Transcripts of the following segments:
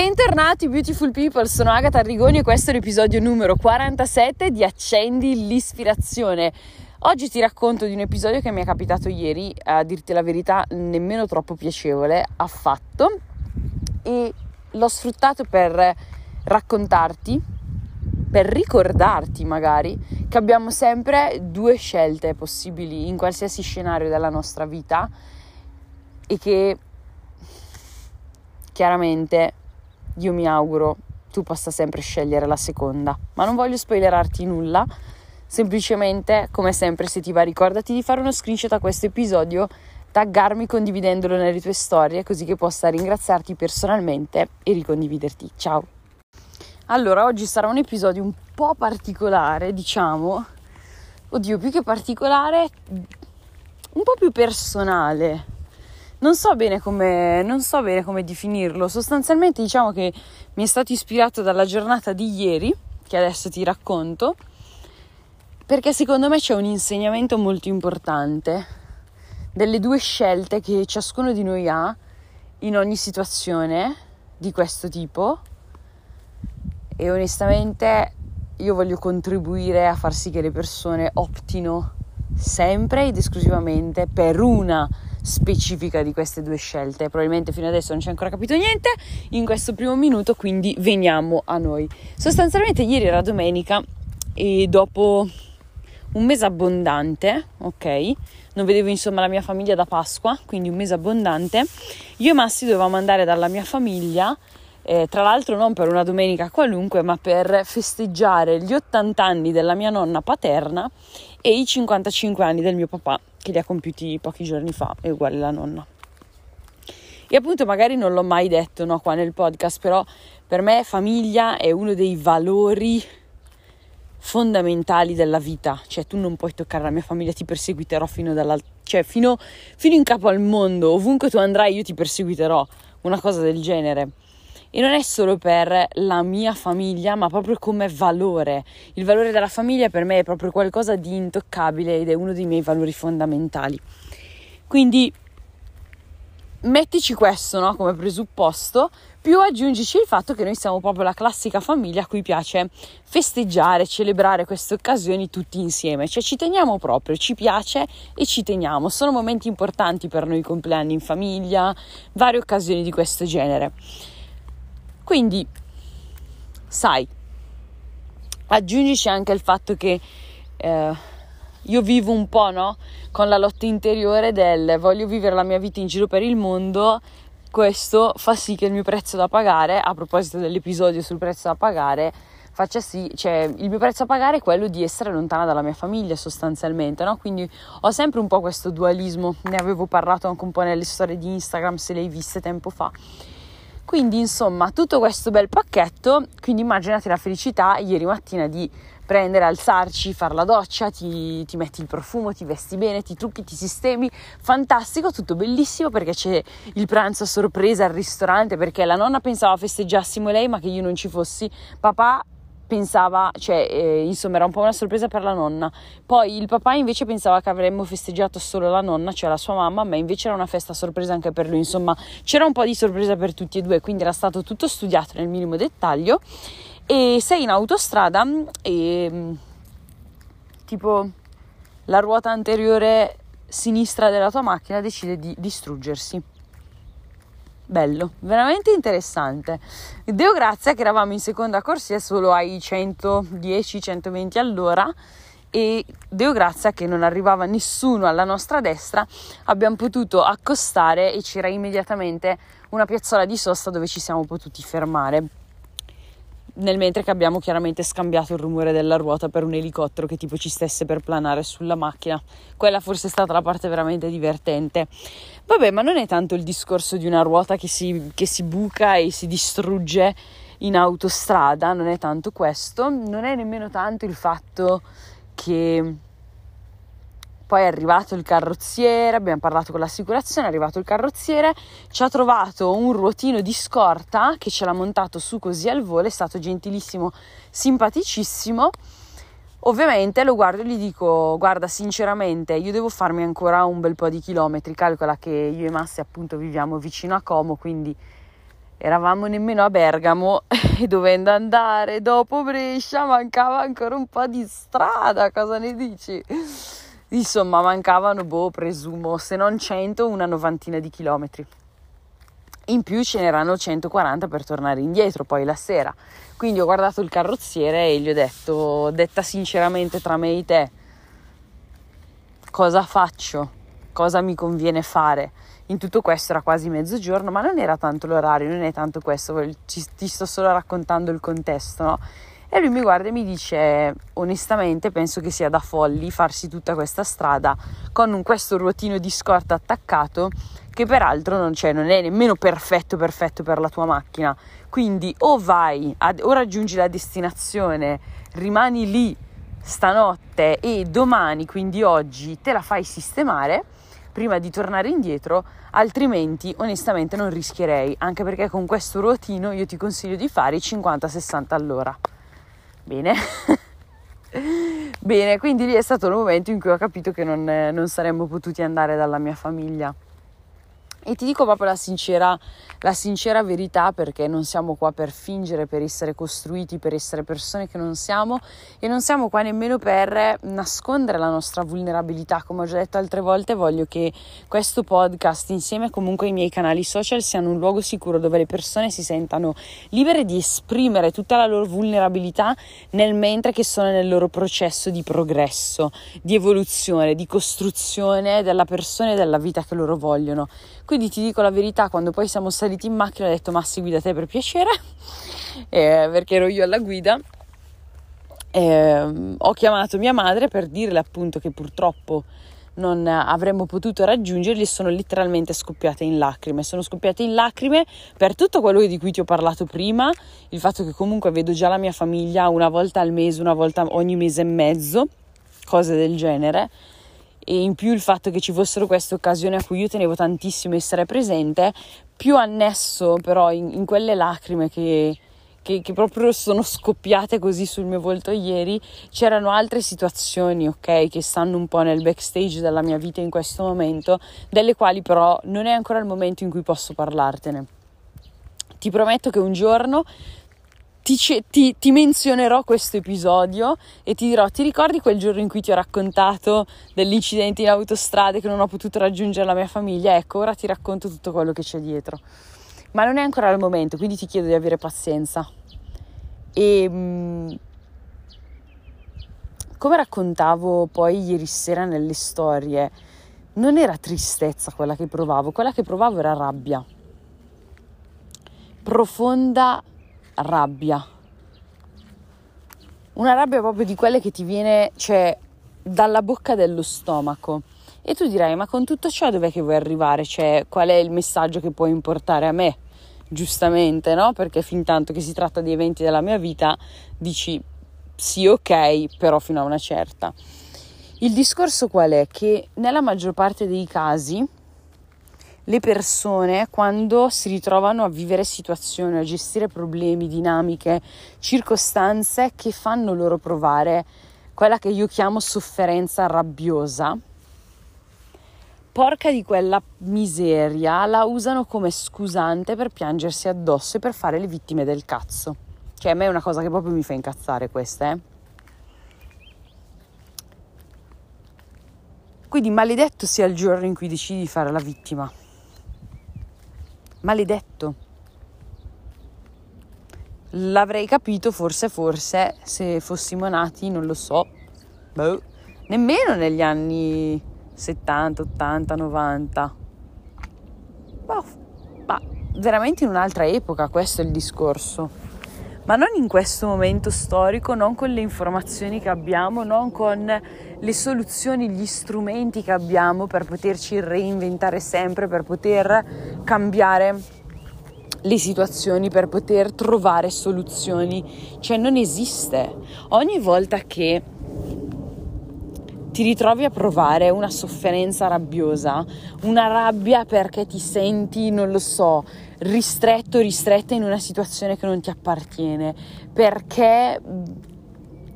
Bentornati beautiful people, sono Agata Arrigoni e questo è l'episodio numero 47 di Accendi l'Ispirazione. Oggi ti racconto di un episodio che mi è capitato ieri, a dirti la verità nemmeno troppo piacevole affatto, e l'ho sfruttato per raccontarti, per ricordarti magari, che abbiamo sempre due scelte possibili in qualsiasi scenario della nostra vita e che chiaramente io mi auguro tu possa sempre scegliere la seconda, ma non voglio spoilerarti nulla. Semplicemente, come sempre, se ti va, ricordati di fare uno screenshot a questo episodio, taggarmi condividendolo nelle tue storie, così che possa ringraziarti personalmente e ricondividerti. Ciao! Allora, oggi sarà un episodio un po' particolare, diciamo, oddio, più che particolare, un po' più personale. Non so bene come definirlo. Sostanzialmente diciamo che mi è stato ispirato dalla giornata di ieri, che adesso ti racconto, perché secondo me c'è un insegnamento molto importante delle due scelte che ciascuno di noi ha in ogni situazione di questo tipo, e onestamente io voglio contribuire a far sì che le persone optino sempre ed esclusivamente per una specifica di queste due scelte. Probabilmente fino adesso non c'è ancora capito niente in questo primo minuto, quindi veniamo a noi. Sostanzialmente ieri era domenica e dopo un mese abbondante, ok, non vedevo insomma la mia famiglia da Pasqua, quindi un mese abbondante, io e Massi dovevamo andare dalla mia famiglia, tra l'altro non per una domenica qualunque, ma per festeggiare gli 80 anni della mia nonna paterna e i 55 anni del mio papà, che li ha compiuti pochi giorni fa, è uguale la nonna. E appunto magari non l'ho mai detto, no, qua nel podcast, però per me famiglia è uno dei valori fondamentali della vita, cioè tu non puoi toccare la mia famiglia, ti perseguiterò fino in capo al mondo, ovunque tu andrai io ti perseguiterò, una cosa del genere. E non è solo per la mia famiglia, ma proprio come valore. Il valore della famiglia per me è proprio qualcosa di intoccabile ed è uno dei miei valori fondamentali. Quindi mettici questo, no, come presupposto, più aggiungici il fatto che noi siamo proprio la classica famiglia a cui piace festeggiare, celebrare queste occasioni tutti insieme. Cioè ci teniamo proprio, ci piace e ci teniamo. Sono momenti importanti per noi, compleanni in famiglia, varie occasioni di questo genere. Quindi, sai, aggiungici anche il fatto che io vivo un po', no, con la lotta interiore del voglio vivere la mia vita in giro per il mondo. Questo fa sì che il mio prezzo da pagare, a proposito dell'episodio sul prezzo da pagare, il mio prezzo da pagare è quello di essere lontana dalla mia famiglia sostanzialmente, no? Quindi ho sempre un po' questo dualismo, ne avevo parlato anche un po' nelle storie di Instagram, se le hai viste tempo fa. Quindi insomma tutto questo bel pacchetto, quindi immaginate la felicità ieri mattina di prendere, alzarci, far la doccia, ti metti il profumo, ti vesti bene, ti trucchi, ti sistemi, fantastico, tutto bellissimo, perché c'è il pranzo a sorpresa al ristorante, perché la nonna pensava festeggiassimo lei ma che io non ci fossi, papà pensava, insomma era un po' una sorpresa per la nonna, poi il papà invece pensava che avremmo festeggiato solo la nonna, cioè la sua mamma, ma invece era una festa sorpresa anche per lui, insomma c'era un po' di sorpresa per tutti e due, quindi era stato tutto studiato nel minimo dettaglio. E sei in autostrada e tipo la ruota anteriore sinistra della tua macchina decide di distruggersi. Bello, veramente interessante. Deo grazie che eravamo in seconda corsia solo ai 110-120 all'ora e Deo grazie che non arrivava nessuno alla nostra destra, abbiamo potuto accostare e c'era immediatamente una piazzola di sosta dove ci siamo potuti fermare, nel mentre che abbiamo chiaramente scambiato il rumore della ruota per un elicottero che tipo ci stesse per planare sulla macchina. Quella forse è stata la parte veramente divertente. Vabbè, ma non è tanto il discorso di una ruota che si buca e si distrugge in autostrada, non è tanto questo, non è nemmeno tanto il fatto che poi è arrivato il carrozziere, abbiamo parlato con l'assicurazione, è arrivato il carrozziere, ci ha trovato un ruotino di scorta che ce l'ha montato su così al volo, è stato gentilissimo, simpaticissimo. Ovviamente lo guardo e gli dico, guarda, sinceramente io devo farmi ancora un bel po' di chilometri, calcola che io e Massi appunto viviamo vicino a Como, quindi eravamo nemmeno a Bergamo e dovendo andare dopo Brescia mancava ancora un po' di strada, cosa ne dici? Insomma, mancavano, presumo, se non 100, una novantina di chilometri. In più ce n'erano 140 per tornare indietro poi la sera. Quindi ho guardato il carrozziere e gli ho detto, detta sinceramente tra me e te, cosa faccio? Cosa mi conviene fare? In tutto questo era quasi mezzogiorno, ma non era tanto l'orario, non è tanto questo, ti sto solo raccontando il contesto, no? E lui mi guarda e mi dice, onestamente penso che sia da folli farsi tutta questa strada con questo ruotino di scorta attaccato che peraltro non è nemmeno perfetto per la tua macchina, quindi o vai o raggiungi la destinazione, rimani lì stanotte e domani, quindi oggi, te la fai sistemare prima di tornare indietro, altrimenti onestamente non rischierei, anche perché con questo ruotino io ti consiglio di fare i 50-60 all'ora. Bene, bene, quindi lì è stato il momento in cui ho capito che non saremmo potuti andare dalla mia famiglia. E ti dico proprio la sincera verità, perché non siamo qua per fingere, per essere costruiti, per essere persone che non siamo, e non siamo qua nemmeno per nascondere la nostra vulnerabilità. Come ho già detto altre volte, voglio che questo podcast, insieme comunque ai miei canali social, siano un luogo sicuro dove le persone si sentano libere di esprimere tutta la loro vulnerabilità nel mentre che sono nel loro processo di progresso, di evoluzione, di costruzione della persona e della vita che loro vogliono. Quindi ti dico la verità, quando poi siamo saliti in macchina ho detto Massi, guida te per piacere, perché ero io alla guida, ho chiamato mia madre per dirle appunto che purtroppo non avremmo potuto raggiungerli e sono letteralmente scoppiata in lacrime. Sono scoppiata in lacrime per tutto quello di cui ti ho parlato prima, il fatto che comunque vedo già la mia famiglia una volta al mese, una volta ogni mese e mezzo, cose del genere. E in più il fatto che ci fossero queste occasioni a cui io tenevo tantissimo essere presente, più annesso però in quelle lacrime che proprio sono scoppiate così sul mio volto ieri, c'erano altre situazioni, ok, che stanno un po' nel backstage della mia vita in questo momento, delle quali però non è ancora il momento in cui posso parlartene. Ti prometto che un giorno ti menzionerò questo episodio e ti dirò, ti ricordi quel giorno in cui ti ho raccontato dell'incidente in autostrada che non ho potuto raggiungere la mia famiglia? Ecco, ora ti racconto tutto quello che c'è dietro, ma non è ancora il momento, quindi ti chiedo di avere pazienza. E come raccontavo poi ieri sera nelle storie, non era tristezza quella che provavo era rabbia, profonda rabbia, una rabbia proprio di quelle che ti viene, cioè, dalla bocca dello stomaco. E tu dirai, ma con tutto ciò dov'è che vuoi arrivare? Cioè, qual è il messaggio che puoi importare a me? Giustamente, no? Perché fin tanto che si tratta di eventi della mia vita dici sì, ok, però fino a una certa. Il discorso qual è? Che nella maggior parte dei casi le persone, quando si ritrovano a vivere situazioni, a gestire problemi, dinamiche, circostanze che fanno loro provare quella che io chiamo sofferenza rabbiosa, porca di quella miseria, la usano come scusante per piangersi addosso e per fare le vittime del cazzo. Cioè, a me è una cosa che proprio mi fa incazzare questa, Quindi maledetto sia il giorno in cui decidi di fare la vittima. Maledetto. L'avrei capito forse se fossimo nati, non lo so, nemmeno negli anni 70, 80, 90, ma veramente in un'altra epoca, questo è il discorso, ma non in questo momento storico, non con le informazioni che abbiamo, non con le soluzioni, gli strumenti che abbiamo per poterci reinventare sempre, per poter cambiare le situazioni, per poter trovare soluzioni. Cioè, non esiste. Ogni volta che ti ritrovi a provare una sofferenza rabbiosa, una rabbia perché ti senti, non lo so, ristretta in una situazione che non ti appartiene, perché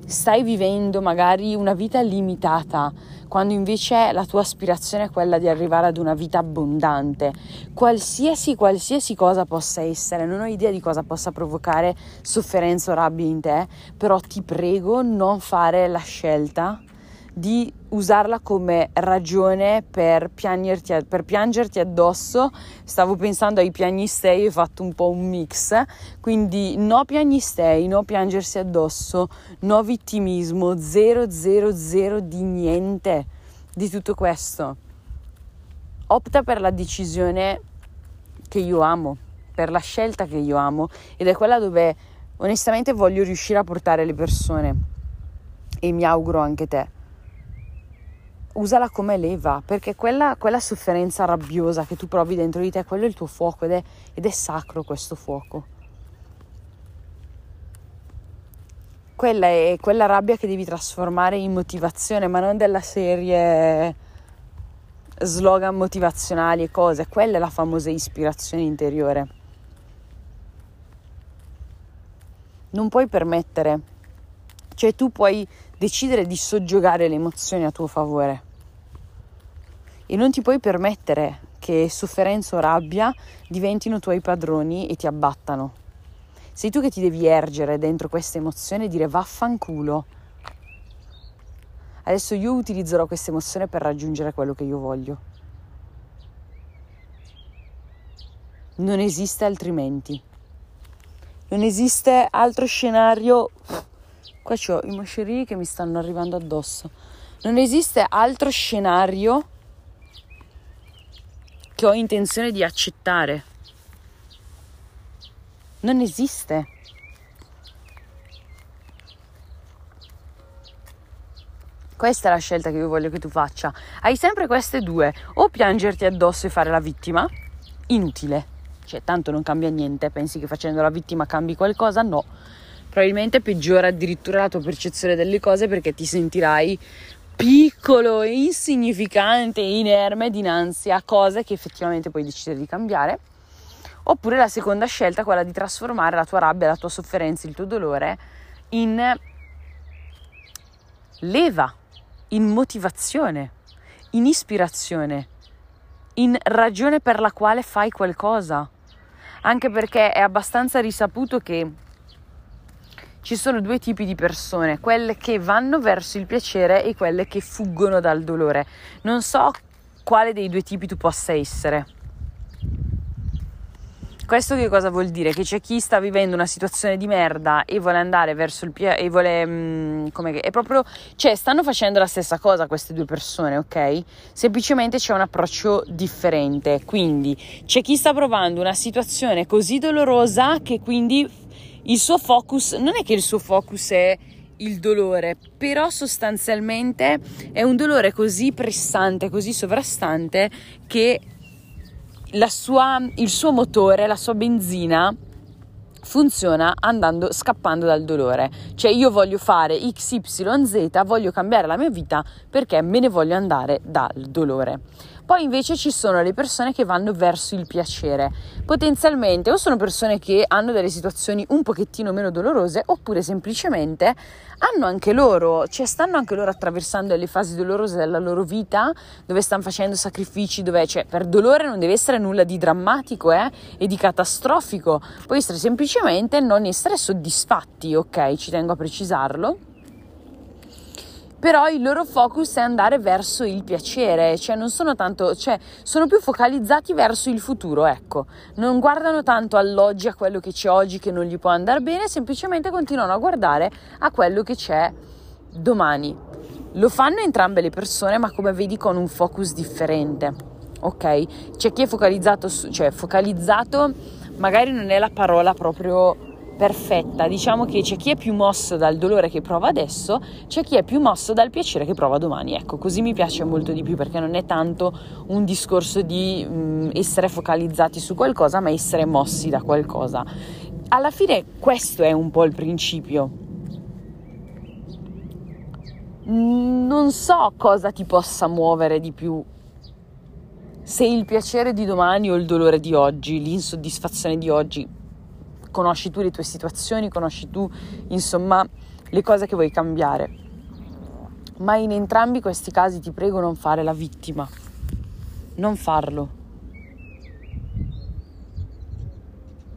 stai vivendo magari una vita limitata, quando invece la tua aspirazione è quella di arrivare ad una vita abbondante, qualsiasi cosa possa essere. Non ho idea di cosa possa provocare sofferenza o rabbia in te, però ti prego non fare la scelta di usarla come ragione per piangerti addosso. Stavo pensando ai piagnistei, ho fatto un po' un mix, quindi no piagnistei, no piangersi addosso, no vittimismo, 0 di niente di tutto questo. Opta per la decisione che io amo, per la scelta che io amo, ed è quella dove onestamente voglio riuscire a portare le persone, e mi auguro anche te. Usala come leva, perché quella sofferenza rabbiosa che tu provi dentro di te, quello è il tuo fuoco, ed è sacro questo fuoco. Quella è quella rabbia che devi trasformare in motivazione, ma non della serie slogan motivazionali e cose. Quella è la famosa ispirazione interiore. Non puoi permettere, cioè tu puoi decidere di soggiogare le emozioni a tuo favore, e non ti puoi permettere che sofferenza o rabbia diventino tuoi padroni e ti abbattano. Sei tu che ti devi ergere dentro questa emozione e dire vaffanculo, adesso io utilizzerò questa emozione per raggiungere quello che io voglio. Non esiste altrimenti, non esiste altro scenario. Qua c'ho i moscerini che mi stanno arrivando addosso. Non esiste altro scenario che ho intenzione di accettare. Non esiste. Questa è la scelta che io voglio che tu faccia. Hai sempre queste due: o piangerti addosso e fare la vittima, inutile, cioè tanto non cambia niente, pensi che facendo la vittima cambi qualcosa? No. Probabilmente peggiora addirittura la tua percezione delle cose, perché ti sentirai piccolo, insignificante, inerme dinanzi a cose che effettivamente puoi decidere di cambiare. Oppure la seconda scelta, quella di trasformare la tua rabbia, la tua sofferenza, il tuo dolore in leva, in motivazione, in ispirazione, in ragione per la quale fai qualcosa. Anche perché è abbastanza risaputo che ci sono due tipi di persone, quelle che vanno verso il piacere e quelle che fuggono dal dolore. Non so quale dei due tipi tu possa essere. Questo che cosa vuol dire? Che c'è chi sta vivendo una situazione di merda e vuole andare verso il piacere, e vuole è proprio, cioè stanno facendo la stessa cosa queste due persone, ok? Semplicemente c'è un approccio differente. Quindi c'è chi sta provando una situazione così dolorosa che quindi il suo focus non è che il suo focus è il dolore, però sostanzialmente è un dolore così pressante, così sovrastante, che il suo motore, la sua benzina funziona scappando dal dolore. Cioè io voglio fare XYZ, voglio cambiare la mia vita perché me ne voglio andare dal dolore. Poi invece ci sono le persone che vanno verso il piacere, potenzialmente o sono persone che hanno delle situazioni un pochettino meno dolorose, oppure semplicemente hanno anche loro, cioè stanno anche loro attraversando le fasi dolorose della loro vita, dove stanno facendo sacrifici, dove cioè per dolore non deve essere nulla di drammatico e di catastrofico, può essere semplicemente non essere soddisfatti, ok? Ci tengo a precisarlo. Però il loro focus è andare verso il piacere, cioè non sono tanto, cioè sono più focalizzati verso il futuro, ecco. Non guardano tanto all'oggi, a quello che c'è oggi che non gli può andare bene, semplicemente continuano a guardare a quello che c'è domani. Lo fanno entrambe le persone, ma come vedi con un focus differente, ok? C'è chi è focalizzato, focalizzato magari non è la parola proprio perfetta, diciamo che c'è chi è più mosso dal dolore che prova adesso, c'è chi è più mosso dal piacere che prova domani, ecco, così mi piace molto di più, perché non è tanto un discorso di essere focalizzati su qualcosa, ma essere mossi da qualcosa. Alla fine questo è un po' il principio. Non so cosa ti possa muovere di più, se il piacere di domani o il dolore di oggi, l'insoddisfazione di oggi. Conosci tu le tue situazioni, conosci tu, insomma, le cose che vuoi cambiare, ma in entrambi questi casi ti prego non fare la vittima, non farlo.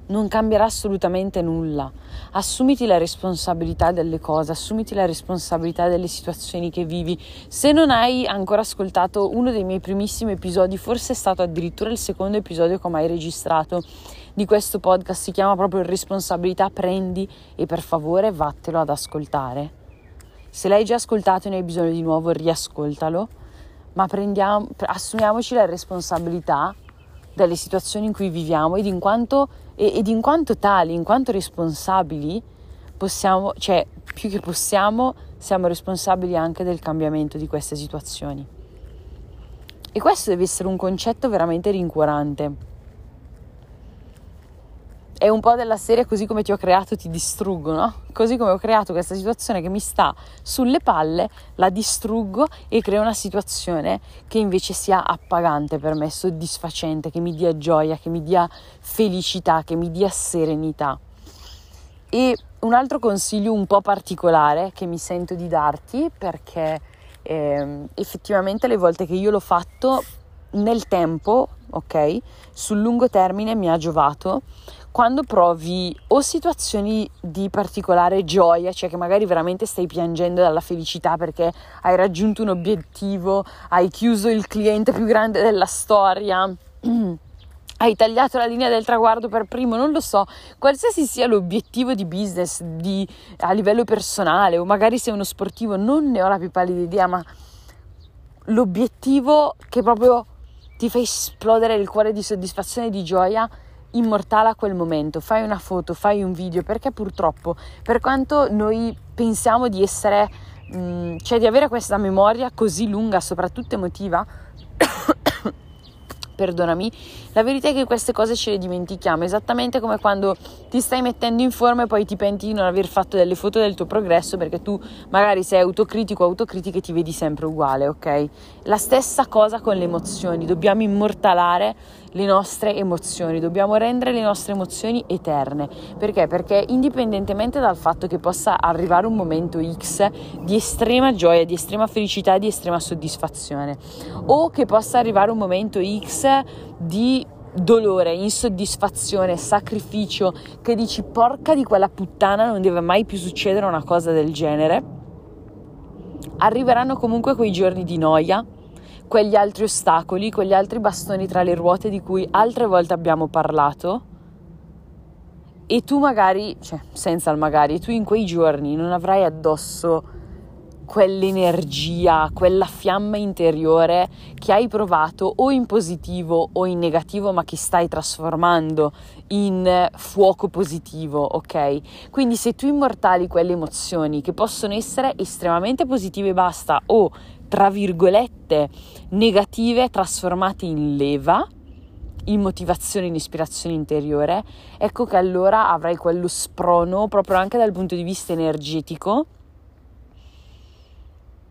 Non cambierà assolutamente nulla. Assumiti la responsabilità delle cose, assumiti la responsabilità delle situazioni che vivi. Se non hai ancora ascoltato uno dei miei primissimi episodi, forse è stato addirittura il secondo episodio che ho mai registrato di questo podcast, si chiama proprio Responsabilità Prendi, e per favore vattelo ad ascoltare. Se l'hai già ascoltato e ne hai bisogno di nuovo, riascoltalo, ma assumiamoci la responsabilità delle situazioni in cui viviamo ed in quanto tali, in quanto responsabili possiamo, cioè più che possiamo, siamo responsabili anche del cambiamento di queste situazioni. E questo deve essere un concetto veramente rincuorante. È un po' della serie così come ti ho creato ti distruggo, no? Così come ho creato questa situazione che mi sta sulle palle, la distruggo e creo una situazione che invece sia appagante per me, soddisfacente, che mi dia gioia, che mi dia felicità, che mi dia serenità. E un altro consiglio un po' particolare che mi sento di darti, perché effettivamente le volte che io l'ho fatto nel tempo, ok, sul lungo termine mi ha giovato, quando provi o situazioni di particolare gioia, cioè che magari veramente stai piangendo dalla felicità perché hai raggiunto un obiettivo, hai chiuso il cliente più grande della storia, hai tagliato la linea del traguardo per primo, non lo so, qualsiasi sia l'obiettivo di business, a livello personale, o magari sei uno sportivo, non ne ho la più pallida idea, ma l'obiettivo che proprio ti fa esplodere il cuore di soddisfazione e di gioia, immortala a quel momento, fai una foto, fai un video, perché purtroppo per quanto noi pensiamo di essere, cioè di avere questa memoria così lunga, soprattutto emotiva, perdonami, la verità è che queste cose ce le dimentichiamo, esattamente come quando ti stai mettendo in forma e poi ti penti di non aver fatto delle foto del tuo progresso perché tu magari sei autocritico, autocritica, e ti vedi sempre uguale, ok? La stessa cosa con le emozioni, dobbiamo immortalare le nostre emozioni, dobbiamo rendere le nostre emozioni eterne. Perché? Perché indipendentemente dal fatto che possa arrivare un momento X di estrema gioia, di estrema felicità, di estrema soddisfazione, o che possa arrivare un momento X di dolore, insoddisfazione, sacrificio, che dici porca di quella puttana, non deve mai più succedere una cosa del genere, arriveranno comunque quei giorni di noia, quegli altri ostacoli, quegli altri bastoni tra le ruote di cui altre volte abbiamo parlato, e tu magari, cioè senza il magari, tu in quei giorni non avrai addosso quell'energia, quella fiamma interiore che hai provato o in positivo o in negativo, ma che stai trasformando in fuoco positivo, ok? Quindi se tu immortali quelle emozioni che possono essere estremamente positive e basta, o tra virgolette negative, trasformate in leva, in motivazione, in ispirazione interiore, ecco che allora avrai quello sprono proprio anche dal punto di vista energetico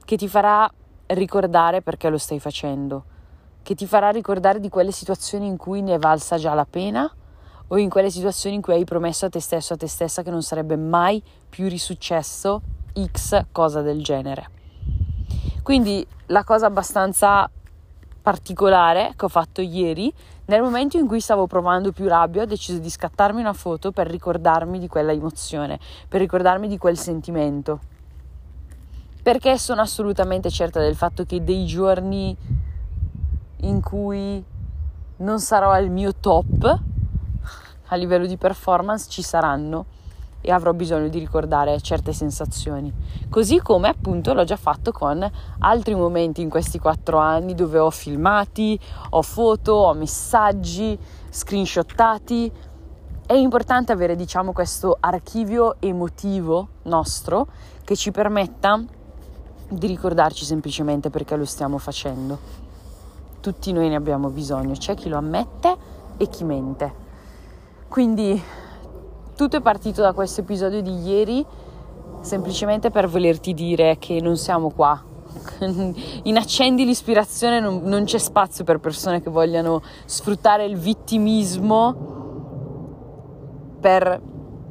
che ti farà ricordare perché lo stai facendo, che ti farà ricordare di quelle situazioni in cui ne è valsa già la pena, o in quelle situazioni in cui hai promesso a te stesso, a te stessa, che non sarebbe mai più risuccesso X cosa del genere. Quindi la cosa abbastanza particolare che ho fatto ieri, nel momento in cui stavo provando più rabbia, ho deciso di scattarmi una foto per ricordarmi di quella emozione, per ricordarmi di quel sentimento, perché sono assolutamente certa del fatto che dei giorni in cui non sarò al mio top a livello di performance ci saranno, e avrò bisogno di ricordare certe sensazioni, così come appunto l'ho già fatto con altri momenti in questi 4 anni dove ho filmati, ho foto, ho messaggi screenshottati. È importante avere, diciamo, questo archivio emotivo nostro che ci permetta di ricordarci semplicemente perché lo stiamo facendo. Tutti noi ne abbiamo bisogno, c'è chi lo ammette e chi mente. Quindi tutto è partito da questo episodio di ieri, semplicemente per volerti dire che non siamo qua in Accendi l'Ispirazione, non c'è spazio per persone che vogliano sfruttare il vittimismo per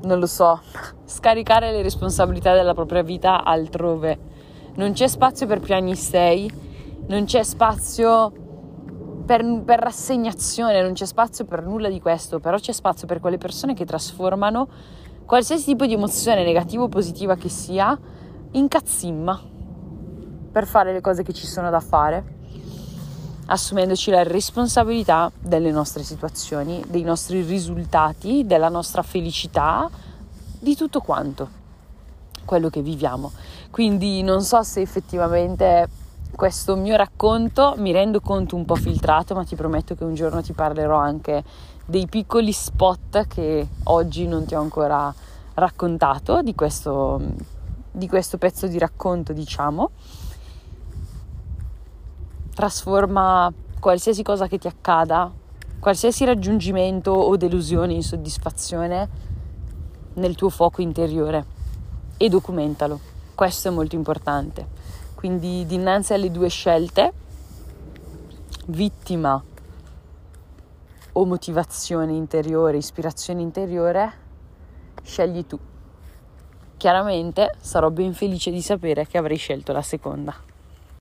non lo so, scaricare le responsabilità della propria vita altrove. Non c'è spazio per piagnistei, non c'è spazio per rassegnazione, non c'è spazio per nulla di questo, però c'è spazio per quelle persone che trasformano qualsiasi tipo di emozione, negativa o positiva che sia, in cazzimma per fare le cose che ci sono da fare, assumendoci la responsabilità delle nostre situazioni, dei nostri risultati, della nostra felicità, di tutto quanto quello che viviamo. Quindi non so se effettivamente questo mio racconto, mi rendo conto, un po' filtrato, ma ti prometto che un giorno ti parlerò anche dei piccoli spot che oggi non ti ho ancora raccontato di questo pezzo di racconto, diciamo. Trasforma qualsiasi cosa che ti accada, qualsiasi raggiungimento o delusione, insoddisfazione, nel tuo fuoco interiore, e documentalo. Questo è molto importante. Quindi dinanzi alle due scelte, vittima o motivazione interiore, ispirazione interiore, scegli tu. Chiaramente sarò ben felice di sapere che avrei scelto la seconda.